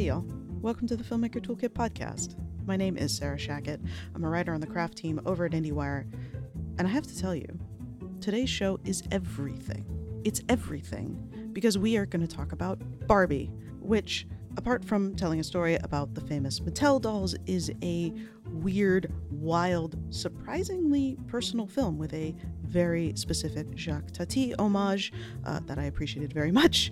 Hey y'all, welcome to the Filmmaker Toolkit podcast. My name is Sarah Shackett. I'm a writer on the craft team over at IndieWire. And I have to tell you, today's show is everything. It's everything because we are going to talk about Barbie, which, apart from telling a story about the famous Mattel dolls, is a weird, wild, surprisingly personal film with a very specific Jacques Tati homage that I appreciated very much.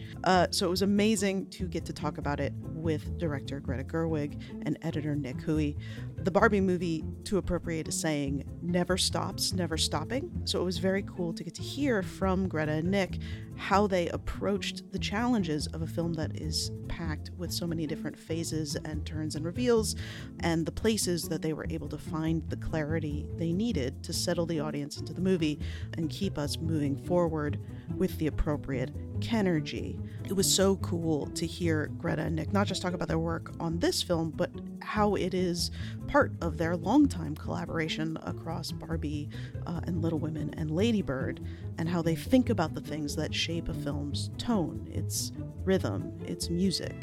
So it was amazing to get to talk about it with director Greta Gerwig and editor Nick Houy. The Barbie movie, to appropriate a saying, never stops, never stopping. So it was very cool to get to hear from Greta and Nick how they approached the challenges of a film that is packed with so many different phases and turns and reveals, and the places that they were able to find the clarity they needed to settle the audience into the movie and keep us moving forward with the appropriate energy. It was so cool to hear Greta and Nick not just talk about their work on this film, but how it is part of their longtime collaboration across Barbie and Little Women and Lady Bird, and how they think about the things that shape a film's tone, its rhythm, its music.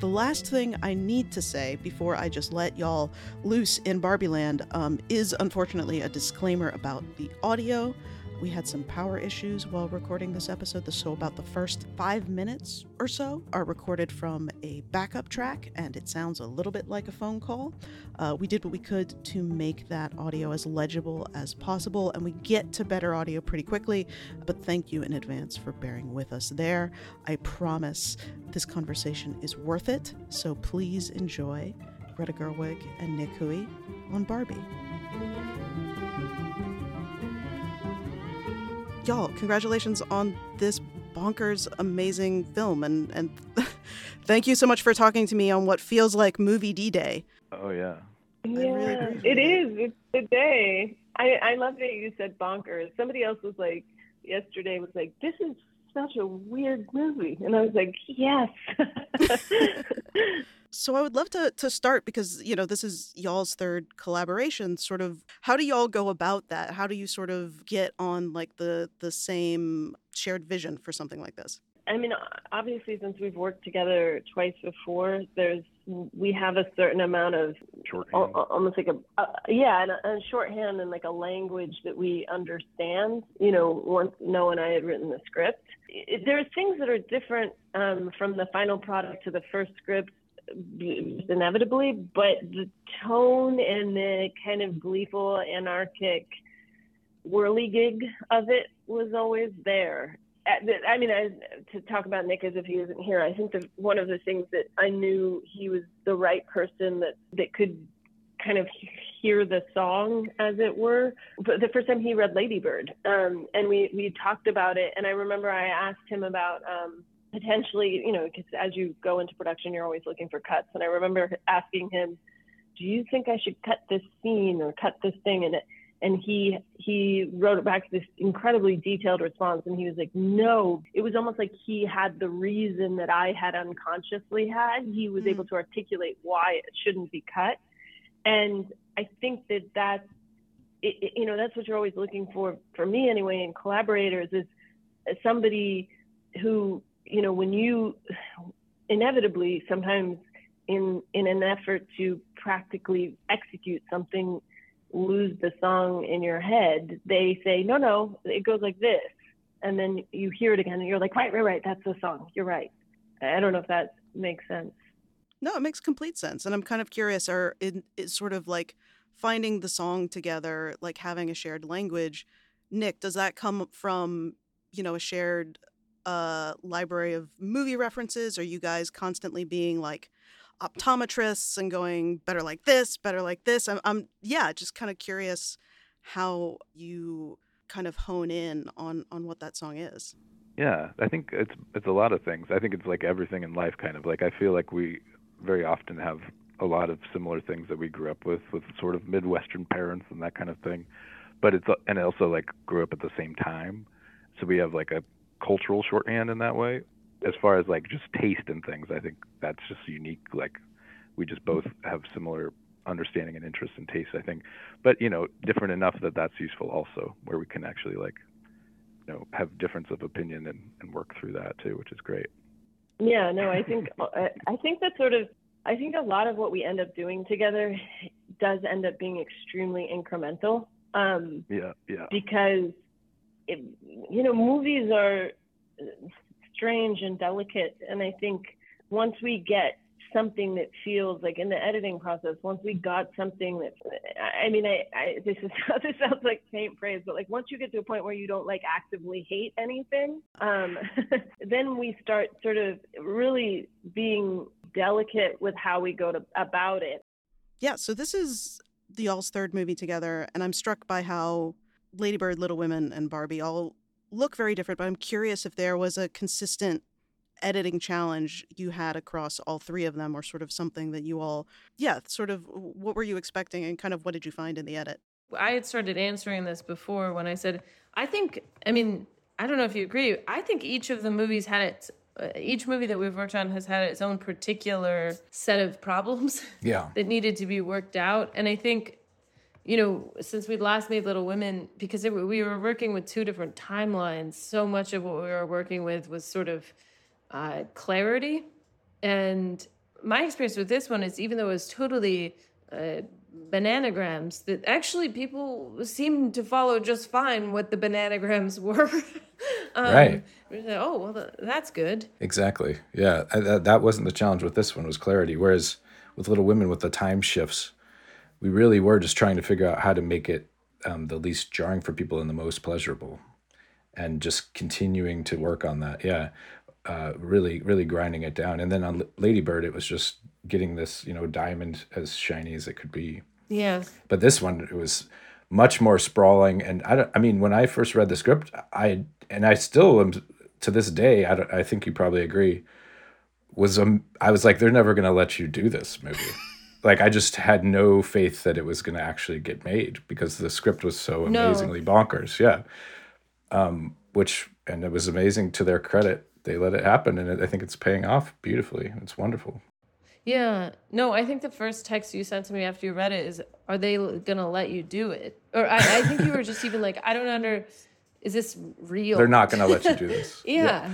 The last thing I need to say before I just let y'all loose in Barbie Land is unfortunately a disclaimer about the audio. We had some power issues while recording this episode, so about the first 5 minutes or so are recorded from a backup track, and it sounds a little bit like a phone call. We did what we could to make that audio as legible as possible, and we get to better audio pretty quickly, but thank you in advance for bearing with us there. I promise this conversation is worth it, so please enjoy Greta Gerwig and Nick Houy on Barbie. Y'all, congratulations on this bonkers, amazing film, and thank you so much for talking to me on what feels like Movie D-Day. Oh, yeah. Yeah, it is. It's the day. I love that you said bonkers. Somebody else was like, yesterday was like, this is such a weird movie. And I was like, yes. So I would love to start because, you know, this is y'all's third collaboration. Sort of, how do y'all go about that? How do you sort of get on like the same shared vision for something like this? I mean, obviously, since we've worked together twice before, we have a certain amount of shorthand, almost like a shorthand and like a language that we understand. You know, once Noah and I had written the script, there are things that are different from the final product to the first script. Inevitably, but the tone and the kind of gleeful, anarchic whirligig of it was always there. I mean, to talk about Nick as if he isn't here, I think one of the things that I knew he was the right person that could kind of hear the song, as it were. But the first time he read Lady Bird, and we talked about it, and I remember I asked him about potentially, you know, because as you go into production, you're always looking for cuts. And I remember asking him, do you think I should cut this scene or cut this thing? And he wrote it back, this incredibly detailed response. And he was like, no. It was almost like he had the reason that I had unconsciously had. He was able to articulate why it shouldn't be cut. And I think that you know, that's what you're always looking for me anyway, and collaborators, is somebody who, you know, when you inevitably sometimes in an effort to practically execute something, lose the song in your head, they say, no, it goes like this. And then you hear it again and you're like, right, that's the song. You're right. I don't know if that makes sense. No, it makes complete sense. And I'm kind of curious, it's sort of like finding the song together, like having a shared language. Nick, does that come from, you know, a shared library of movie references? Are you guys constantly being like optometrists and going better like this? I'm yeah, just kind of curious how you kind of hone in on what that song is. Yeah, I think it's a lot of things. I think it's like everything in life, kind of like I feel like we very often have a lot of similar things that we grew up with sort of Midwestern parents and that kind of thing. But and also like grew up at the same time, so we have like a cultural shorthand in that way. As far as like just taste and things, I think that's just unique. Like we just both have similar understanding and interest and taste, I think, but you know, different enough that that's useful also, where we can actually like, you know, have difference of opinion and work through that too, which is great. Yeah, no, I think that's sort of I think a lot of what we end up doing together does end up being extremely incremental. Yeah. Because, movies are strange and delicate. And I think once we get something that feels like in the editing process, once we got something that, this sounds like faint praise, but like once you get to a point where you don't like actively hate anything, then we start sort of really being delicate with how we go about it. Yeah, so this is the all's third movie together, and I'm struck by how Lady Bird, Little Women, and Barbie all look very different, but I'm curious if there was a consistent editing challenge you had across all three of them, or sort of something that you all, what were you expecting and kind of what did you find in the edit? I had started answering this before when I said, I don't know if you agree, I think each of the movies had its, each movie that we've worked on has had its own particular set of problems that needed to be worked out. And I think, since we'd last made Little Women, because we were working with two different timelines, so much of what we were working with was sort of clarity. And my experience with this one is, even though it was totally bananagrams, that actually people seemed to follow just fine what the bananagrams were. Right. Oh, well, that's good. Exactly. Yeah. That wasn't the challenge with this one, was clarity. Whereas with Little Women, with the time shifts, we really were just trying to figure out how to make it the least jarring for people and the most pleasurable, and just continuing to work on that. Yeah. Really, really grinding it down. And then on Lady Bird, it was just getting this, diamond as shiny as it could be. Yeah. But this one, it was much more sprawling. And when I first read the script, I still am to this day, I think you probably agree, I was like, they're never going to let you do this movie. Like, I just had no faith that it was going to actually get made because the script was so amazingly bonkers. Yeah. And it was amazing, to their credit. They let it happen, and I think it's paying off beautifully. It's wonderful. Yeah. No, I think the first text you sent to me after you read it is, are they going to let you do it? Or I think you were just even like, is this real? They're not going to let you do this. Yeah.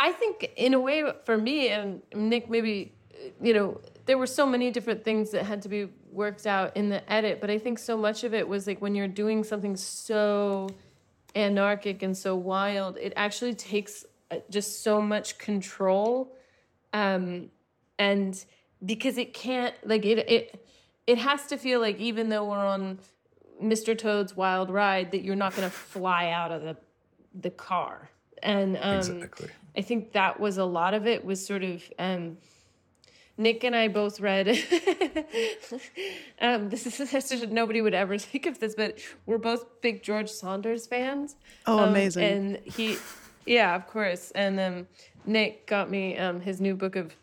I think in a way for me, and Nick maybe, there were so many different things that had to be worked out in the edit, but I think so much of it was like, when you're doing something so anarchic and so wild, it actually takes just so much control, and because it can't, like, it has to feel like, even though we're on Mr. Toad's wild ride, that you're not going to fly out of the car. And exactly. I think that was a lot of it, was sort of Nick and I both read nobody would ever think of this, but we're both big George Saunders fans. Oh, amazing. And he yeah, of course. And Nick got me his new book of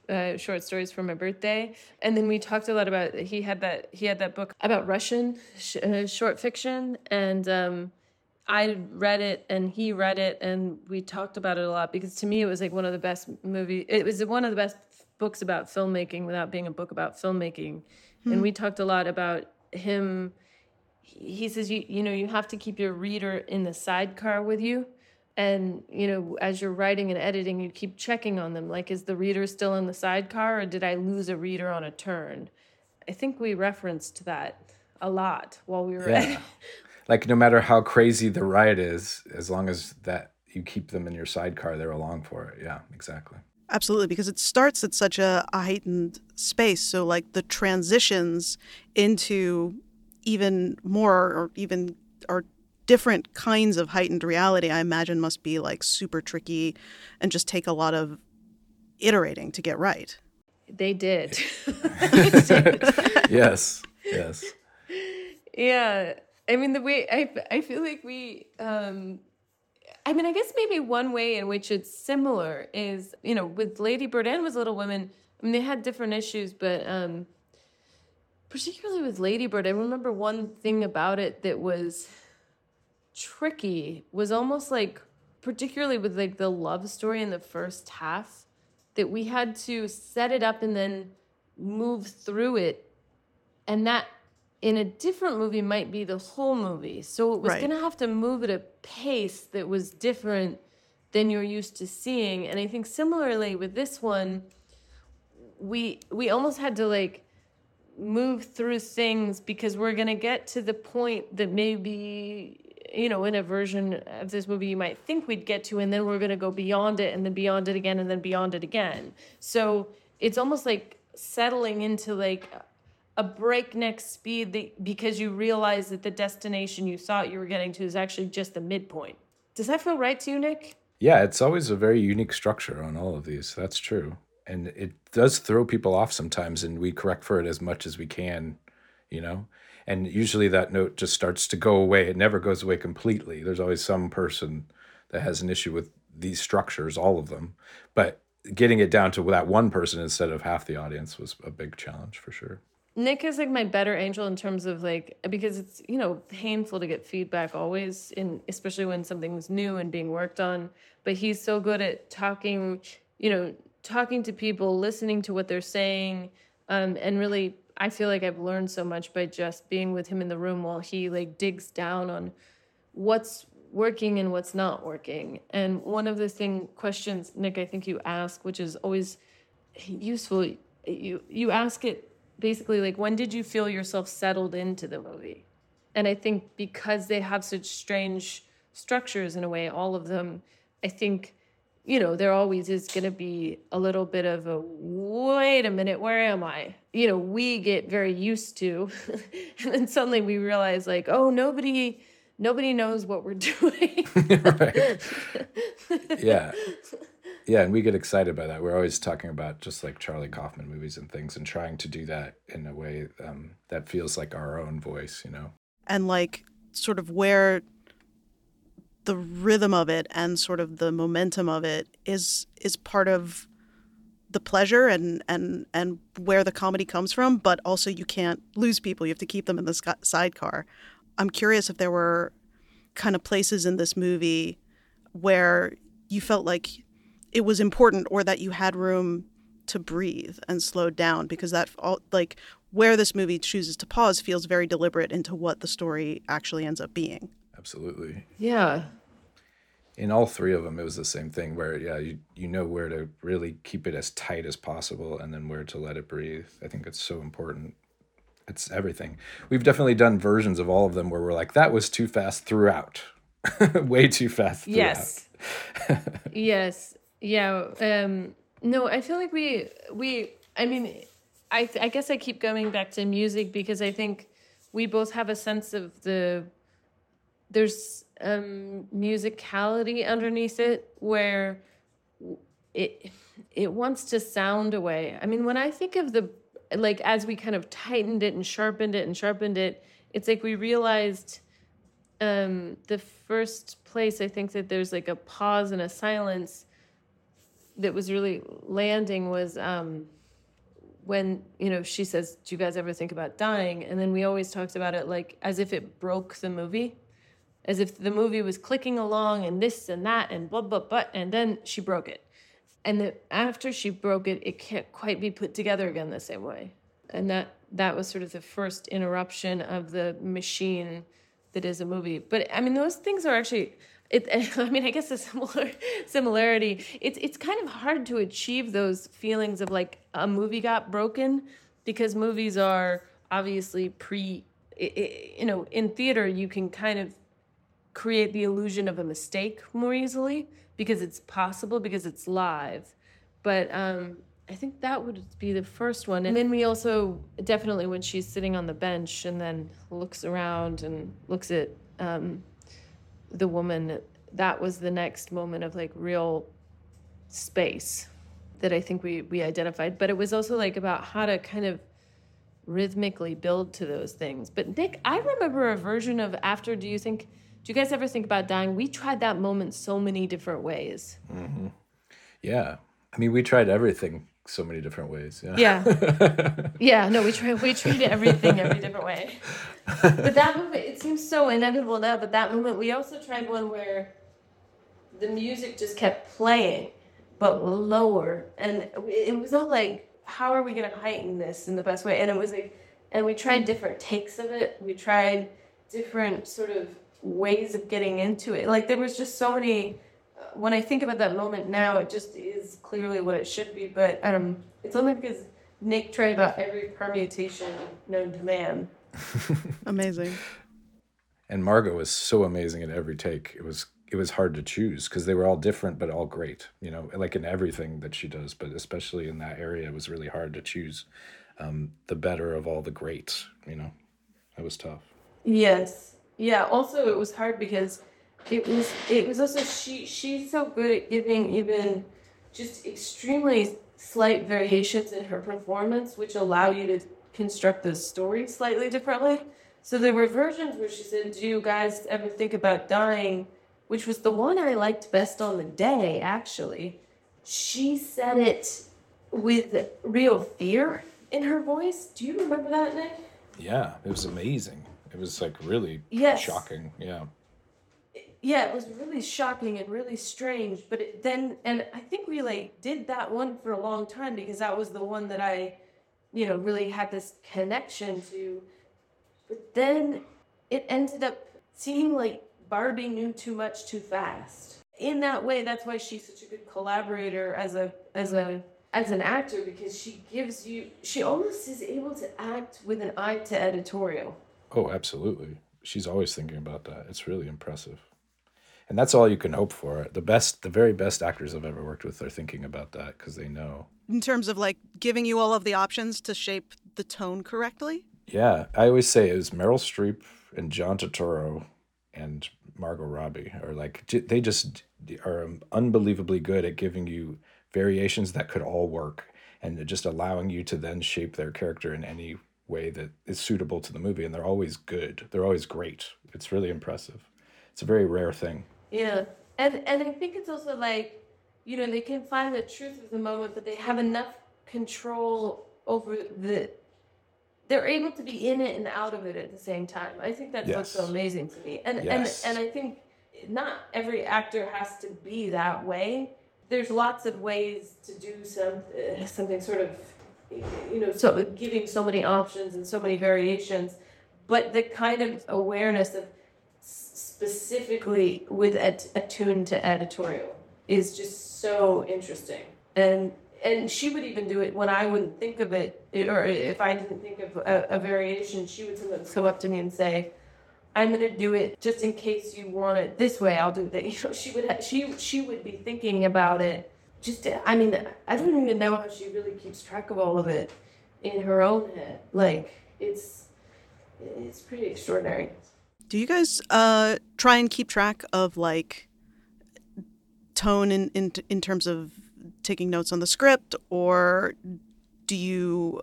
short stories for my birthday, and then we talked a lot about. He had that book about Russian short fiction, and I read it, and he read it, and we talked about it a lot, because to me it was like one of the best movies. It was one of the best books about filmmaking without being a book about filmmaking, and we talked a lot about him. He says you have to keep your reader in the sidecar with you. And, as you're writing and editing, you keep checking on them. Like, is the reader still in the sidecar, or did I lose a reader on a turn? I think we referenced that a lot while we were editing. Like, no matter how crazy the ride is, as long as that you keep them in your sidecar, they're along for it. Yeah, exactly. Absolutely, because it starts at such a heightened space. So, like, the transitions into even more or different kinds of heightened reality, I imagine, must be like super tricky and just take a lot of iterating to get right. They did. Yes. Yeah. The way I feel like we, I guess maybe one way in which it's similar is, with Lady Bird and with Little Women, they had different issues, but particularly with Lady Bird, I remember one thing about it that was tricky was almost like, particularly with like the love story in the first half, that we had to set it up and then move through it, and that in a different movie might be the whole movie, so it was right. Gonna have to move at a pace that was different than you're used to seeing. And I think similarly with this one, we almost had to like move through things because we're going to get to the point that maybe, you know, in a version of this movie you might think we'd get to, and then we're going to go beyond it and then beyond it again and then beyond it again. So it's almost like settling into like a breakneck speed that, because you realize that the destination you thought you were getting to is actually just the midpoint. Does that feel right to you, Nick? Yeah, it's always a very unique structure on all of these. That's true. And it does throw people off sometimes, and we correct for it as much as we can, you know? And usually that note just starts to go away. It never goes away completely. There's always some person that has an issue with these structures, all of them. But getting it down to that one person instead of half the audience was a big challenge for sure. Nick is like my better angel in terms of like, because it's, you know, painful to get feedback always, and especially when something's new and being worked on. But he's so good at talking, you know, talking to people, listening to what they're saying, and really, I feel like I've learned so much by just being with him in the room while he like digs down on what's working and what's not working. And one of the questions, Nick, I think you ask, which is always useful, you ask it basically like, when did you feel yourself settled into the movie? And I think because they have such strange structures in a way, all of them, I think, you know, there always is going to be a little bit of a, wait a minute, where am I? You know, we get very used to, and then suddenly we realize like, oh, nobody knows what we're doing. Right. Yeah. Yeah, and we get excited by that. We're always talking about just like Charlie Kaufman movies and things, and trying to do that in a way that feels like our own voice, you know? And like sort of where the rhythm of it and sort of the momentum of it is part of the pleasure and where the comedy comes from, but also you can't lose people. You have to keep them in the sidecar. I'm curious if there were kind of places in this movie where you felt like it was important, or that you had room to breathe and slow down, because that all, like where this movie chooses to pause feels very deliberate into what the story actually ends up being. Absolutely. Yeah. In all three of them, it was the same thing where, yeah, you know where to really keep it as tight as possible and then where to let it breathe. I think it's so important. It's everything. We've definitely done versions of all of them where we're like, that was too fast throughout. Way too fast throughout. Yes. Yes. Yeah. No, I feel like we I mean, I guess I keep going back to music because I think we both have a sense of there's musicality underneath it where it wants to sound away. I mean, when I think of the, like, as we kind of tightened it and sharpened it and sharpened it, it's like we realized the first place I think that there's like a pause and a silence that was really landing was when, you know, she says, do you guys ever think about dying? And then we always talked about it like as if it broke the movie. As if the movie was clicking along and this and that and blah, blah, blah, and then she broke it. And then after she broke it, it can't quite be put together again the same way. And that was sort of the first interruption of the machine that is a movie. But, I mean, those things are actually... I guess a similarity. It's kind of hard to achieve those feelings of, like, a movie got broken, because movies are obviously you know, in theater you can kind of create the illusion of a mistake more easily because it's possible, because it's live. But I think that would be the first one. And then we also definitely, when she's sitting on the bench and then looks around and looks at the woman, that was the next moment of like real space that I think we identified. But it was also like about how to kind of rhythmically build to those things. But Nick, I remember a version of after, do you guys ever think about dying? We tried that moment so many different ways. Mm-hmm. Yeah. I mean, we tried everything so many different ways. Yeah. Yeah. Yeah. No, we tried everything every different way. But that moment, it seems so inevitable now, but that moment, we also tried one where the music just kept playing, but lower. And it was all like, how are we going to heighten this in the best way? And it was like, and we tried different takes of it. We tried different sort of ways of getting into it. Like, there was just so many when I think about that moment now, it just is clearly what it should be. But it's only because Nick tried about every permutation known to man. Amazing. And Margot was so amazing in every take. It was hard to choose because they were all different, but all great, you know, like in everything that she does, but especially in that area, it was really hard to choose the better of all the greats, you know, that was tough. Yes. Yeah. Also, it was hard because it was also, she's so good at giving even just extremely slight variations in her performance, which allow you to construct the story slightly differently. So there were versions where she said, do you guys ever think about dying? Which was the one I liked best on the day, actually. She said it with real fear in her voice. Do you remember that, Nick? Yeah, it was amazing. It was like really shocking, yeah. Yeah, it was really shocking and really strange, but and I think we like did that one for a long time because that was the one that I, you know, really had this connection to. But then it ended up seeming like Barbie knew too much too fast. In that way, that's why she's such a good collaborator as an actor, because she almost is able to act with an eye to editorial. Oh, absolutely. She's always thinking about that. It's really impressive. And that's all you can hope for. The very best actors I've ever worked with are thinking about that because they know. In terms of like giving you all of the options to shape the tone correctly? Yeah. I always say it was Meryl Streep and John Turturro and Margot Robbie are like, they just are unbelievably good at giving you variations that could all work and just allowing you to then shape their character in any way that is suitable to the movie. And they're always good. They're always great. It's really impressive. It's a very rare thing. Yeah. And I think it's also like, you know, they can find the truth of the moment, but they have enough control over they're able to be in it and out of it at the same time. I think that's what's so amazing to me. And I think not every actor has to be that way. There's lots of ways to do something sort of, you know, so giving so many options and so many variations, but the kind of awareness of specifically with attuned to editorial is just so interesting. And she would even do it when I wouldn't think of it, or if I didn't think of a variation, she would sometimes come up to me and say, I'm going to do it just in case you want it this way, I'll do that. You know, she would be thinking about it. Just, I mean, I don't even know how she really keeps track of all of it in her own head. Like, it's pretty extraordinary. Do you guys try and keep track of, like, tone in terms of taking notes on the script, or do you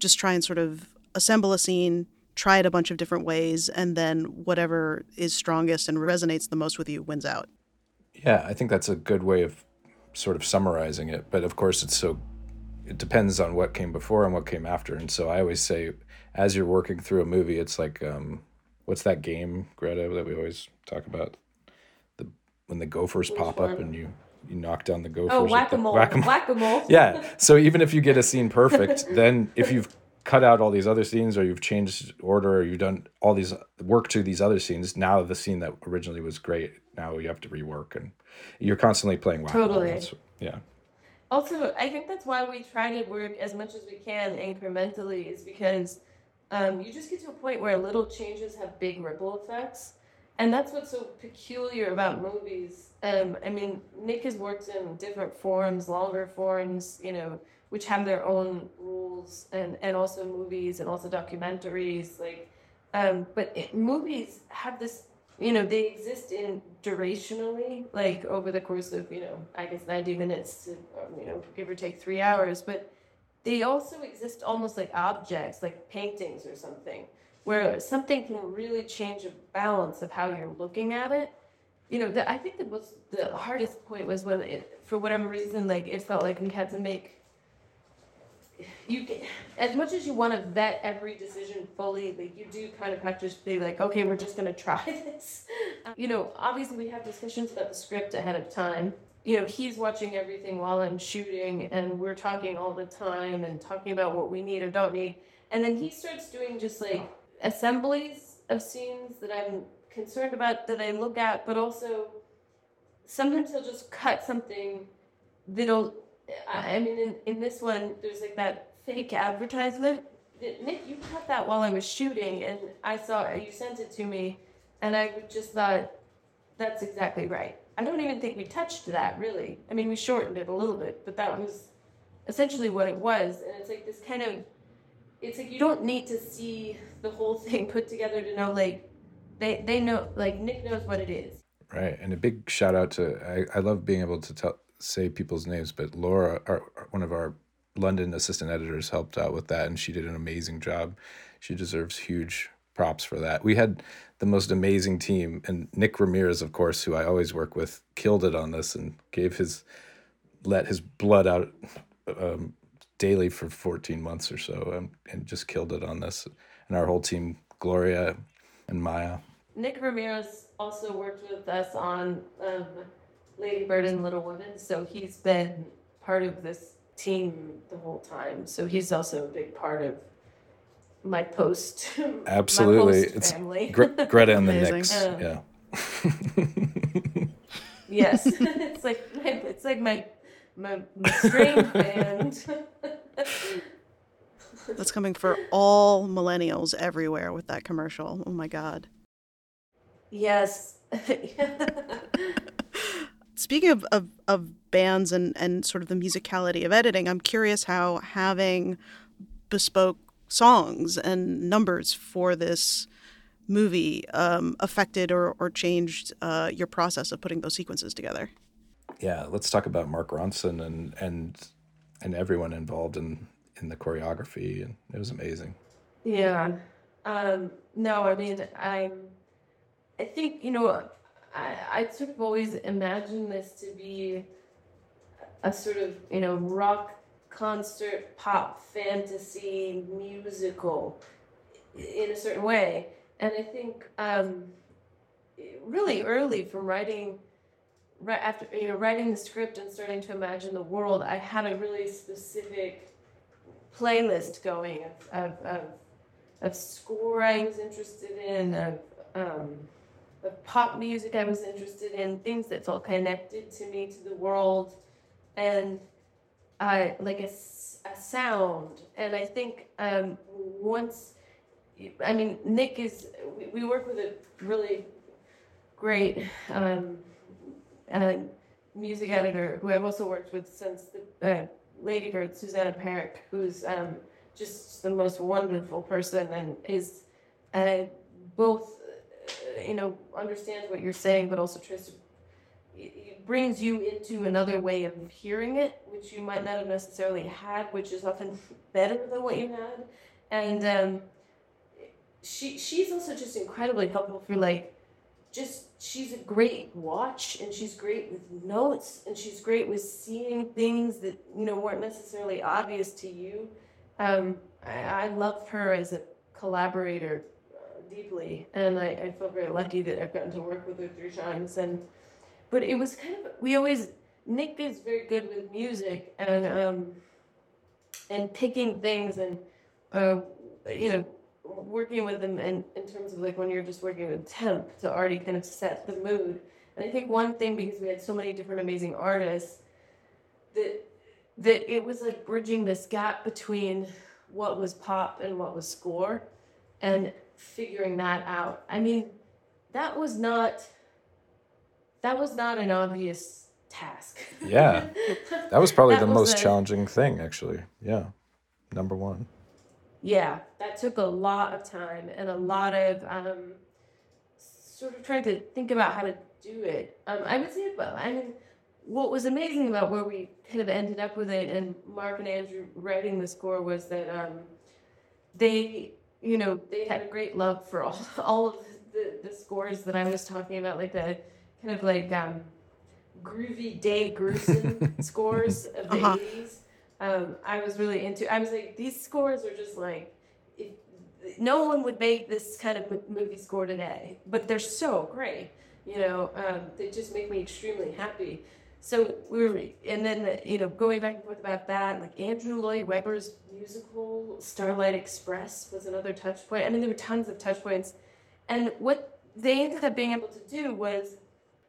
just try and sort of assemble a scene, try it a bunch of different ways, and then whatever is strongest and resonates the most with you wins out? Yeah, I think that's a good way of sort of summarizing it. But of course, it depends on what came before and what came after. And so I always say, as you're working through a movie, it's like, what's that game, Greta, that we always talk about? When the gophers pop up and you knock down the gophers. Oh, whack-a-mole. Yeah. So even if you get a scene perfect, then if you've cut out all these other scenes, or you've changed order, or you've done all these work to these other scenes, now the scene that originally was great, now you have to rework, and you're constantly playing whack-a-mole. Totally. Yeah. Also, I think that's why we try to work as much as we can incrementally, is because you just get to a point where little changes have big ripple effects. And that's what's so peculiar about movies. I mean, Nick has worked in different forms, longer forms, you know, which have their own rules, and also movies and also documentaries. Like, movies have this, you know, they exist in durationally, like over the course of, you know, I guess 90 minutes to, you know, give or take 3 hours. But they also exist almost like objects, like paintings or something, where something can really change the balance of how you're looking at it. You know, I think the hardest point was when, for whatever reason, like it felt like we had to make, as much as you want to vet every decision fully, like you do kind of have to just be like, okay, we're just going to try this. You know, obviously we have discussions about the script ahead of time. You know, he's watching everything while I'm shooting, and we're talking all the time and talking about what we need or don't need. And then he starts doing just like assemblies of scenes that I'm concerned about, that I look at, but also sometimes he'll just cut something that'll, I mean, in this one, there's like that fake advertisement. Nick, you cut that while I was shooting, and I saw you sent it to me, and I just thought, that's exactly right. I don't even think we touched that, really. I mean, we shortened it a little bit, but that was essentially what it was. And it's like this kind of, it's like you don't need to see the whole thing put together to know, like, they know, like, Nick knows what it is. Right, and a big shout out to, I love being able to say people's names, but Laura, one of our London assistant editors, helped out with that, and she did an amazing job. She deserves huge props for that. We had the most amazing team, and Nick Ramirez, of course, who I always work with, killed it on this and let his blood out daily for 14 months or so, and just killed it on this. And our whole team, Gloria and Maya. Nick Ramirez also worked with us on Lady Bird and Little Women, so he's been part of this team the whole time. So he's also a big part of my post. Absolutely, my post it's family. Greta and the Knicks. Yeah. Yes, it's like my string band. That's coming for all millennials everywhere with that commercial. Oh my God. Yes. Speaking of bands and sort of the musicality of editing, I'm curious how having bespoke songs and numbers for this movie affected or changed your process of putting those sequences together. Yeah, let's talk about Mark Ronson and everyone involved in the choreography, and it was amazing. Yeah. No, I mean, I think, you know, I sort of always imagined this to be a sort of, you know, rock concert, pop, fantasy, musical in a certain way. And I think really early from writing the script and starting to imagine the world, I had a really specific playlist going of score I was interested in, the pop music I was interested in, things that felt connected to me, to the world, and like a sound. And I think Nick we work with a really great music editor who I've also worked with since the Lady Bird, Susanna Parrick, who's just the most wonderful person and is both, you know, understands what you're saying, but also tries to, it brings you into another way of hearing it, which you might not have necessarily had, which is often better than what you had. And she's also just incredibly helpful for she's a great watch, and she's great with notes, and she's great with seeing things that, you know, weren't necessarily obvious to you. I love her as a collaborator deeply, and I feel very lucky that I've gotten to work with her 3 times. But it was kind of, Nick is very good with music and picking things and, you know, working with them in terms of like when you're just working with temp to already kind of set the mood. And I think one thing, because we had so many different amazing artists, that it was like bridging this gap between what was pop and what was score and figuring that out. I mean, that was not an obvious task. Yeah. That was probably the most challenging thing, actually. Yeah. Number one. Yeah. That took a lot of time and a lot of sort of trying to think about how to do it. I would say, what was amazing about where we kind of ended up with it and Mark and Andrew writing the score was that they had a great love for all of the scores that I was talking about, like the kind of like groovy Dave Grusin scores of the 80s. I was like, these scores are just like, no one would make this kind of movie score today, but they're so great. You know, they just make me extremely happy. So going back and forth about that, like Andrew Lloyd Webber's musical Starlight Express was another touch point. I mean, there were tons of touch points. And what they ended up being able to do was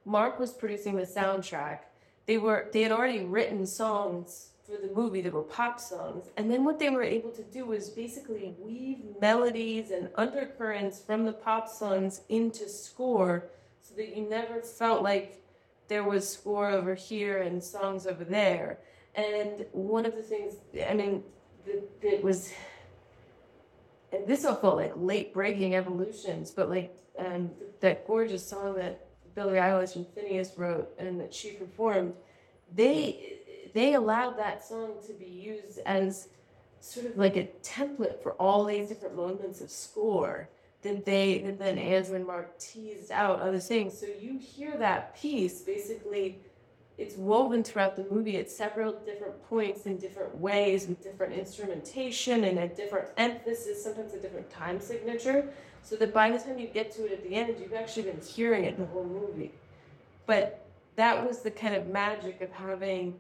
Mark was producing the soundtrack. They had already written songs for the movie that were pop songs. And then what they were able to do was basically weave melodies and undercurrents from the pop songs into score so that you never felt like there was score over here and songs over there. And one of the things, I mean, that was, and this all felt like late-breaking evolutions, but like that gorgeous song that Billie Eilish and Phineas wrote and that she performed, they allowed that song to be used as sort of like a template for all these different moments of score. Then Andrew and Mark teased out other things. So you hear that piece, basically, it's woven throughout the movie at several different points in different ways with different instrumentation and a different emphasis, sometimes a different time signature, so that by the time you get to it at the end, you've actually been hearing it the whole movie. But that was the kind of magic of having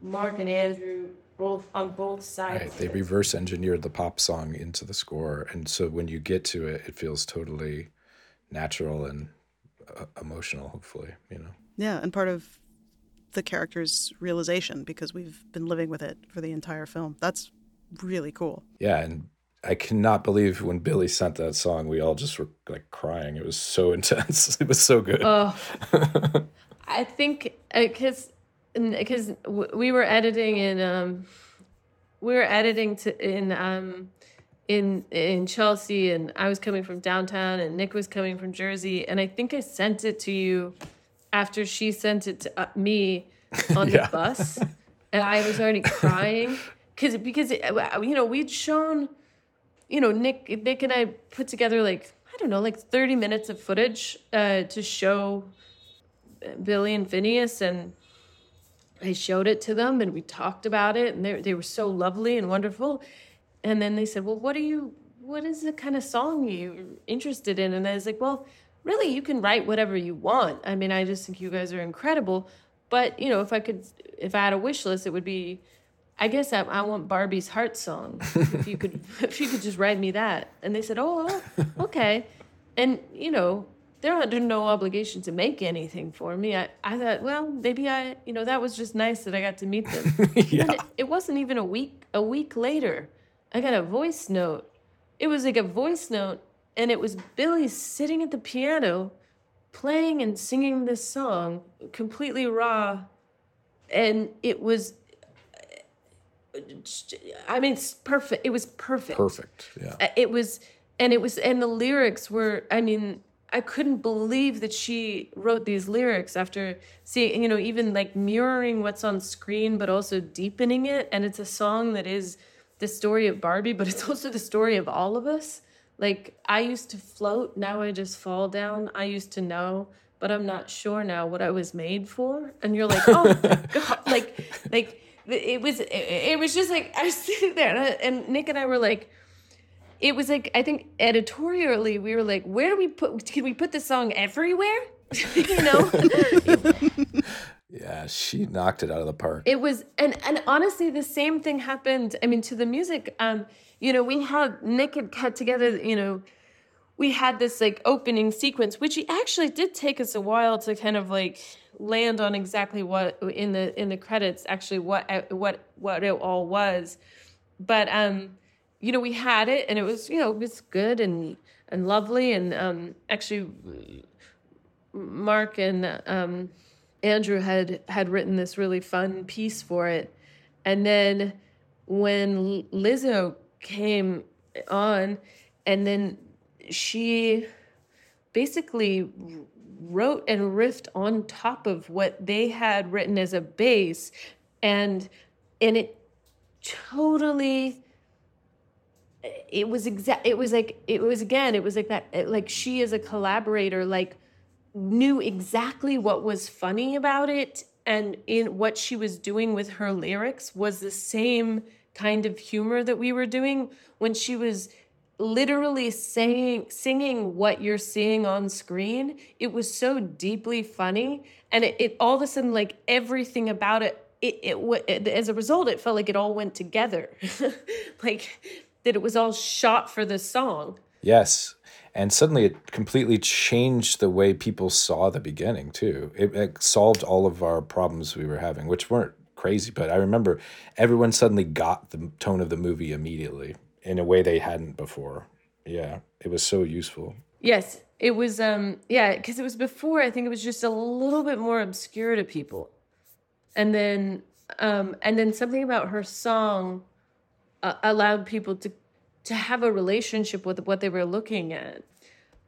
Mark and Andrew both on both sides. Right. They reverse engineered the pop song into the score. And so when you get to it, it feels totally natural and emotional, hopefully, you know? Yeah. And part of the character's realization, because we've been living with it for the entire film. That's really cool. Yeah. And I cannot believe when Billy sent that song, we all just were like crying. It was so intense. It was so good. Oh, I think because we were editing in Chelsea, and I was coming from downtown, and Nick was coming from Jersey, and I think I sent it to you after she sent it to me on the bus, and I was already crying because you know, we'd shown, you know, Nick and I put together like, I don't know, like 30 minutes of footage to show Billy and Phineas, and I showed it to them, and we talked about it, and they were so lovely and wonderful. And then they said, well, what is the kind of song you're interested in? And I was like, well, really, you can write whatever you want. I mean, I just think you guys are incredible. But, you know, if I had a wish list, it would be, I guess I want Barbie's Heart Song. If you could just write me that. And they said, oh, okay. And, you know, they're under no obligation to make anything for me. I thought, well, maybe that was just nice that I got to meet them. Yeah. It wasn't even a week later. I got a voice note. It was like a voice note, and it was Billy sitting at the piano playing and singing this song, completely raw. And it was, I mean, it's perfect. It was perfect. Perfect, yeah. And the lyrics were, I mean, I couldn't believe that she wrote these lyrics after seeing, you know, even like mirroring what's on screen, but also deepening it. And it's a song that is the story of Barbie, but it's also the story of all of us. Like, I used to float, now I just fall down. I used to know, but I'm not sure now what I was made for. And you're like, oh, God. Like it was just like, I was sitting there, and Nick and I were like, it was like, I think editorially we were like, could we put this song everywhere? You know? Yeah, she knocked it out of the park. It was, and honestly, the same thing happened, I mean, to the music. You know, Nick had cut together, you know, we had this like opening sequence, which it actually did take us a while to kind of like land on exactly what in the credits, actually what it all was. But, you know, we had it, and it was, you know, it was good and lovely. And actually, Mark and Andrew had written this really fun piece for it. And then when Lizzo came on, and then she basically wrote and riffed on top of what they had written as a base, and it totally... It was like she as a collaborator, like, knew exactly what was funny about it, and in what she was doing with her lyrics was the same kind of humor that we were doing when she was literally singing what you're seeing on screen. It was so deeply funny, and it all of a sudden, like, everything about it as a result, it felt like it all went together, like. That it was all shot for this song. Yes. And suddenly it completely changed the way people saw the beginning, too. It solved all of our problems we were having, which weren't crazy. But I remember everyone suddenly got the tone of the movie immediately in a way they hadn't before. Yeah, it was so useful. Yes, it was. Yeah, because it was before, I think it was just a little bit more obscure to people. And then something about her song allowed people to have a relationship with what they were looking at.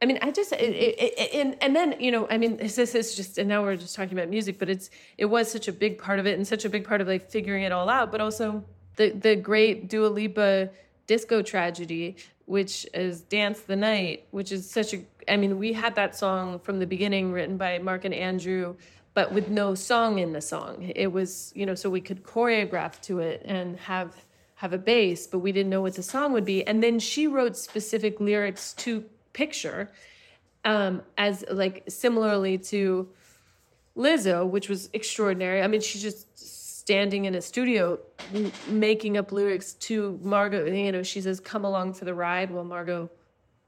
I mean, I just, and then, you know, I mean, this is just, and now we're just talking about music, but it was such a big part of it and such a big part of like figuring it all out, but also the great Dua Lipa disco tragedy, which is Dance the Night, which is such a, I mean, we had that song from the beginning written by Mark and Andrew, but with no song in the song. It was, you know, so we could choreograph to it and have a bass, but we didn't know what the song would be. And then she wrote specific lyrics to picture, as like similarly to Lizzo, which was extraordinary. I mean, she's just standing in a studio making up lyrics to Margot. You know, she says, "Come along for the ride," while Margot,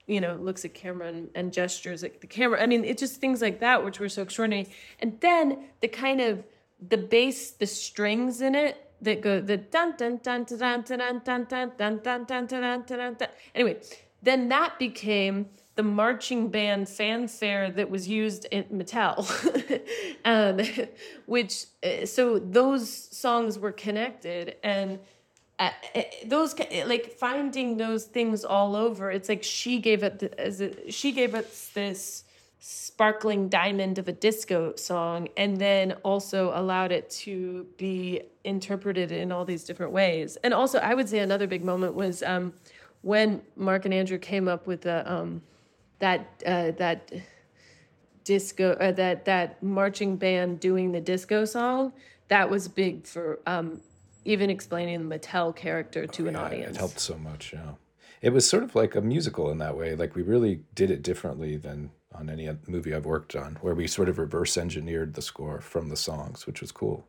you know, looks at camera and gestures at the camera. I mean, it's just things like that, which were so extraordinary. And then the kind of the bass, the strings in it that go the dun dun dun dun dun dun dun dun dun dun dun dun dun dun. Anyway, then that became the marching band fanfare that was used at Mattel, which so those songs were connected. And those, like, finding those things all over, it's like she gave us this sparkling diamond of a disco song, and then also allowed it to be interpreted in all these different ways. And also, I would say another big moment was when Mark and Andrew came up with the that disco, that marching band doing the disco song. That was big for. Even explaining the Mattel character to an audience. It helped so much, yeah. It was sort of like a musical in that way. Like, we really did it differently than on any movie I've worked on, where we sort of reverse engineered the score from the songs, which was cool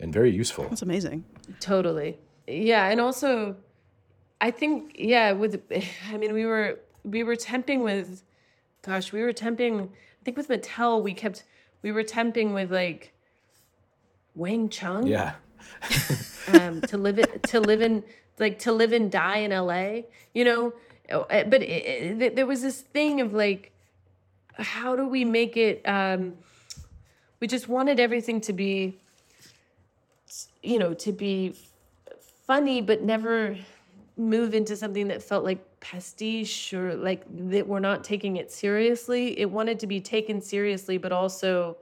and very useful. That's amazing. Totally. Yeah, and also, I think, yeah, we were temping with, gosh, we were temping, I think with Mattel, we were temping with, like, Wang Chung? Yeah. To live and die in LA, you know, but there was this thing of like, how do we make it? We just wanted everything to be, you know, to be funny, but never move into something that felt like pastiche or like that we're not taking it seriously. It wanted to be taken seriously, but also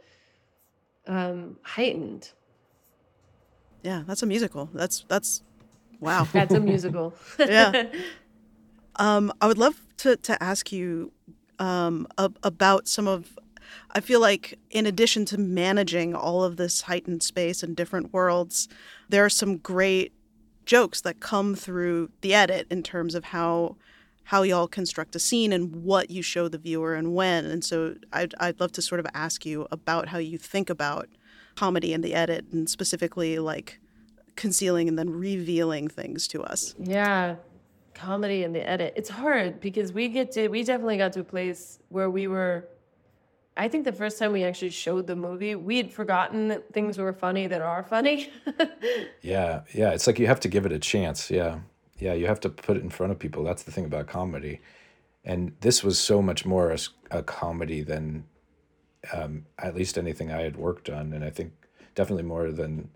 heightened. Yeah, that's a musical. That's wow. That's a musical. Yeah. I would love to ask you about some of, I feel like in addition to managing all of this heightened space and different worlds, there are some great jokes that come through the edit in terms of how y'all construct a scene and what you show the viewer and when. And so I'd love to sort of ask you about how you think about comedy in the edit, and specifically like concealing and then revealing things to us. Yeah, comedy in the edit. It's hard because we definitely got to a place where we were, I think the first time we actually showed the movie, we had forgotten that things were funny that are funny. Yeah, it's like you have to give it a chance. Yeah, you have to put it in front of people. That's the thing about comedy. And this was so much more a comedy than at least anything I had worked on, and I think definitely more than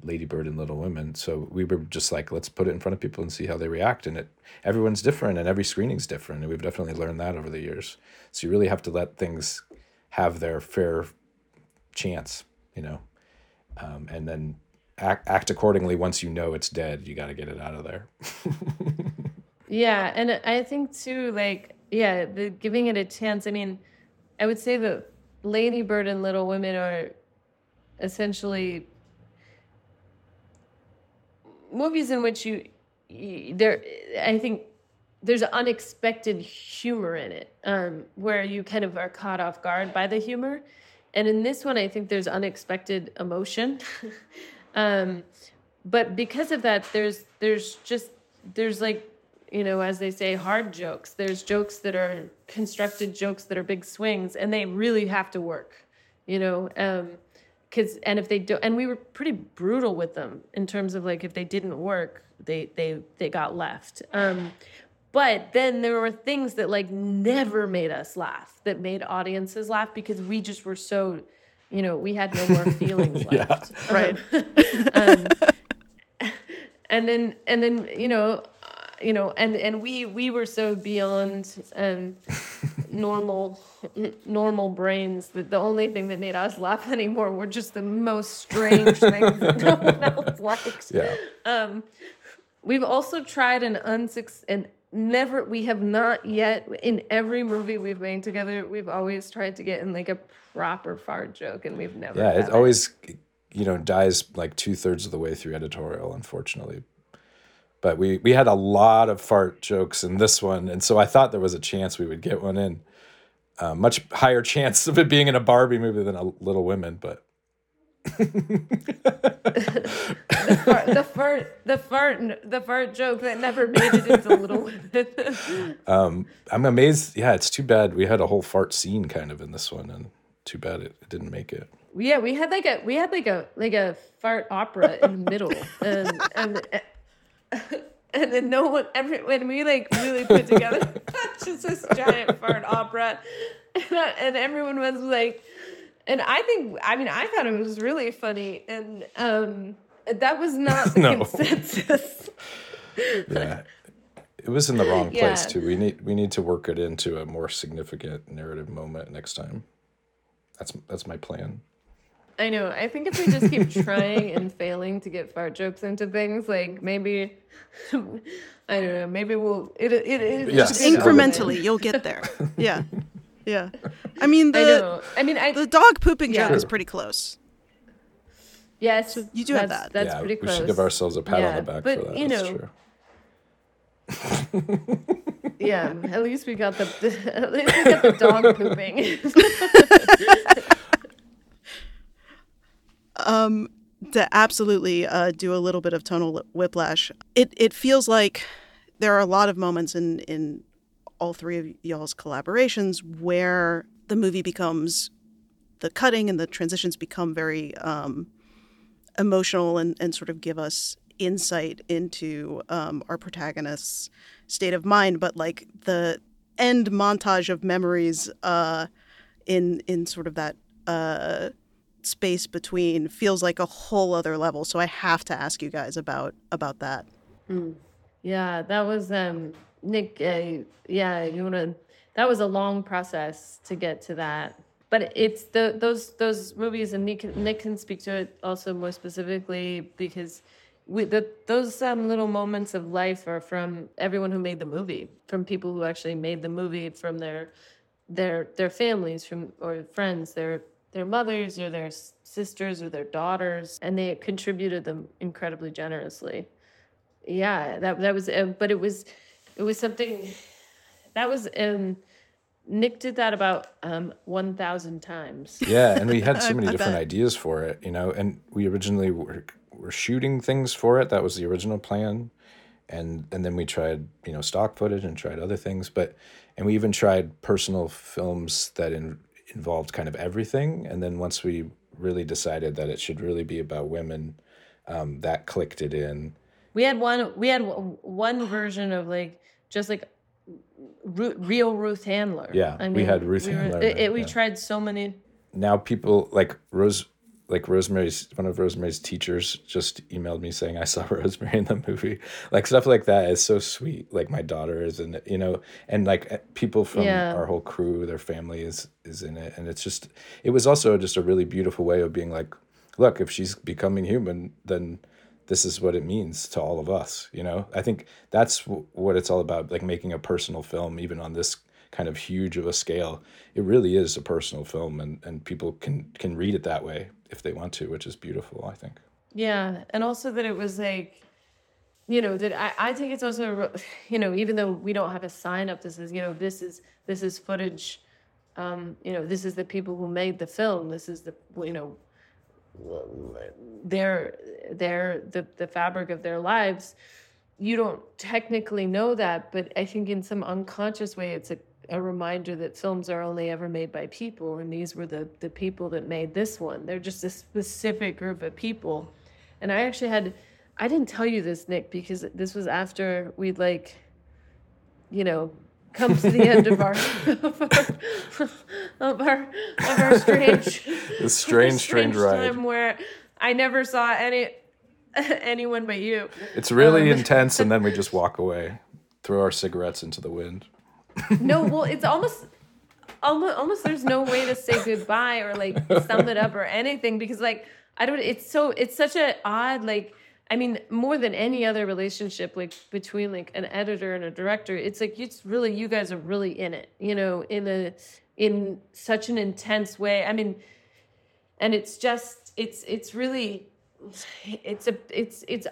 Lady Bird and Little Women. So we were just like, let's put it in front of people and see how they react. And everyone's different, and every screening's different, and we've definitely learned that over the years. So you really have to let things have their fair chance, you know, and then act accordingly. Once you know it's dead, you got to get it out of there. Yeah, and I think too, like, yeah, the giving it a chance. I mean, I would say that Lady Bird and Little Women are essentially movies in which I think there's unexpected humor in it, where you kind of are caught off guard by the humor. And in this one, I think there's unexpected emotion. But because of that, there's like you know, as they say, hard jokes. There's jokes that are constructed jokes that are big swings, and they really have to work, you know, because, and if they do, and we were pretty brutal with them in terms of like, if they didn't work, they got left. But then there were things that like never made us laugh, that made audiences laugh because we just were so, you know, we had no more feelings left. Right. And then, you know, and we were so beyond normal brains that the only thing that made us laugh anymore were just the most strange things that no one else likes. Yeah. We've also tried we have not yet, in every movie we've made together, we've always tried to get in like a proper fart joke, and we've never. Yeah, it always, you know, dies like 2/3 of the way through editorial, unfortunately. But we had a lot of fart jokes in this one, and so I thought there was a chance we would get one in. Much higher chance of it being in a Barbie movie than a Little Women, but the fart joke that never made it into Little Women. I'm amazed. Yeah, it's too bad we had a whole fart scene kind of in this one, and too bad it didn't make it. Yeah, we had like a fart opera in the middle, and then no one ever, when we like really put together just this giant fart opera, and everyone was like, and I thought it was really funny, and that was not the consensus. Yeah, it was in the wrong place too. We need to work it into a more significant narrative moment next time. That's my plan. I know. I think if we just keep trying and failing to get fart jokes into things, like maybe, I don't know, maybe we'll... Just incrementally, you'll get there. Yeah. Yeah. I mean, the dog pooping joke is pretty close. Yes. So you do have that. That's pretty close. We should give ourselves a pat on the back for that. You know, that's true. Yeah, at least we got the dog pooping. To absolutely do a little bit of tonal whiplash, it feels like there are a lot of moments in all three of y'all's collaborations where the movie becomes, the cutting and the transitions become very emotional and sort of give us insight into our protagonist's state of mind. But like the end montage of memories in sort of that space between feels like a whole other level. So I have to ask you guys about that. Yeah, that was Nick. That was a long process to get to that. But it's those movies, and Nick can speak to it also more specifically, because those little moments of life are from everyone who made the movie, from people who actually made the movie, from their families, from or friends, their mothers or their sisters or their daughters, and they contributed them incredibly generously. Yeah, that was, but it was something that was. Nick did that about 1,000 times. Yeah, and we had so many different ideas for it, you know, and we originally were shooting things for it. That was the original plan. And then we tried, you know, stock footage and tried other things, and we even tried personal films that involved kind of everything. And then once we really decided that it should really be about women, that clicked it in. We had one version of like, just like real Ruth Handler. Yeah, I mean, we had Ruth Handler. We tried so many. Now people like one of Rosemary's teachers just emailed me saying I saw Rosemary in the movie. Like stuff like that is so sweet. Like my daughter is in it, you know, and like people from our whole crew, their family is in it. And it was also just a really beautiful way of being like, look, if she's becoming human, then this is what it means to all of us. You know, I think that's what it's all about. Like making a personal film, even on this kind of huge of a scale, it really is a personal film, and people can read it that way if they want to, which is beautiful, I think. Yeah, and also that it was like, you know, that I think it's also, you know, even though we don't have a sign up, this is, you know, this is footage, you know, this is the people who made the film, this is the, you know, their the fabric of their lives. You don't technically know that, but I think in some unconscious way, it's a reminder that films are only ever made by people, and these were the people that made this one. They're just a specific group of people. And I actually had, I didn't tell you this, Nick, because this was after we'd comes to the end of our strange ride. Time where I never saw anyone but you. It's really intense, and then we just walk away, throw our cigarettes into the wind. No, well, it's almost there's no way to say goodbye or sum it up or anything, because it's such an odd more than any other relationship, between an editor and a director, it's really, you guys are really in it, in such an intense way. And it's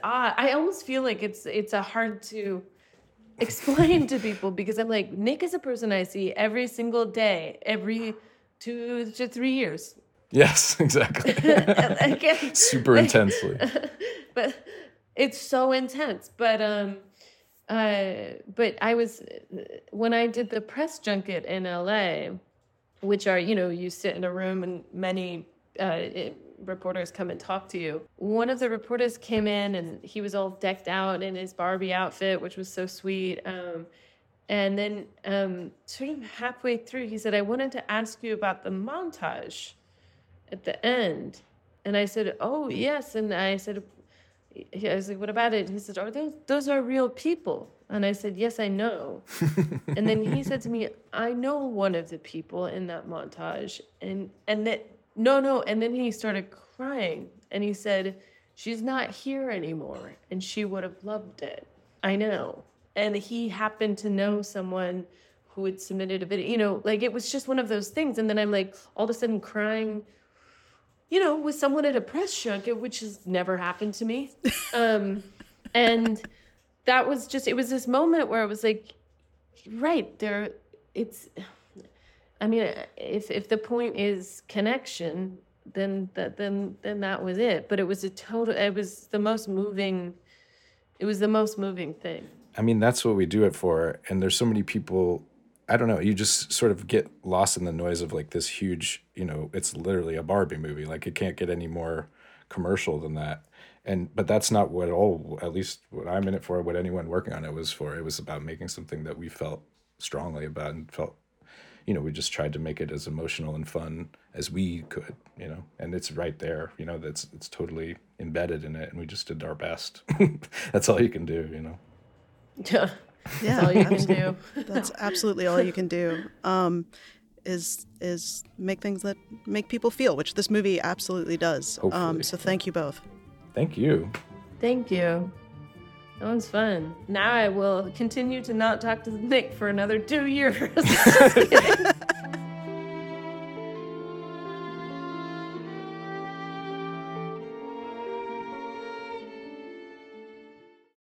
odd. I almost feel like it's a hard to explain to people, because I'm Nick is a person I see every single day, every 2 to 3 years. Yes, exactly. Super intensely. But it's so intense. But I was, when I did the press junket in LA, which are, you sit in a room and many reporters come and talk to you. One of the reporters came in and he was all decked out in his Barbie outfit, which was so sweet. And then sort of halfway through, he said, "I wanted to ask you about the montage at the end." And I said, "Oh, yes." And I was like, "What about it?" And he said, "Oh, those are real people." And I said, "Yes, I know." And then he said to me, "I know one of the people in that montage." And that, no. And then he started crying. And he said, "She's not here anymore. And she would have loved it. I know." And he happened to know someone who had submitted a video. It was just one of those things. And then I'm all of a sudden crying, with someone at a press junket, which has never happened to me. And that was it was this moment where I was right there. If the point is connection, then that was it. But it was the most moving thing. That's what we do it for. And there's so many people, I don't know, you just sort of get lost in the noise of this huge, it's literally a Barbie movie. It can't get any more commercial than that. But that's not what at least what I'm in it for, what anyone working on it was for. It was about making something that we felt strongly about and felt, we just tried to make it as emotional and fun as we could, and it's right there, it's totally embedded in it. And we just did our best. That's all you can do, Yeah. Yeah, that's all you can do. That's absolutely all you can do. Is make things that make people feel, which this movie absolutely does. So thank you both. Thank you. Thank you. That one's fun. Now I will continue to not talk to Nick for another 2 years.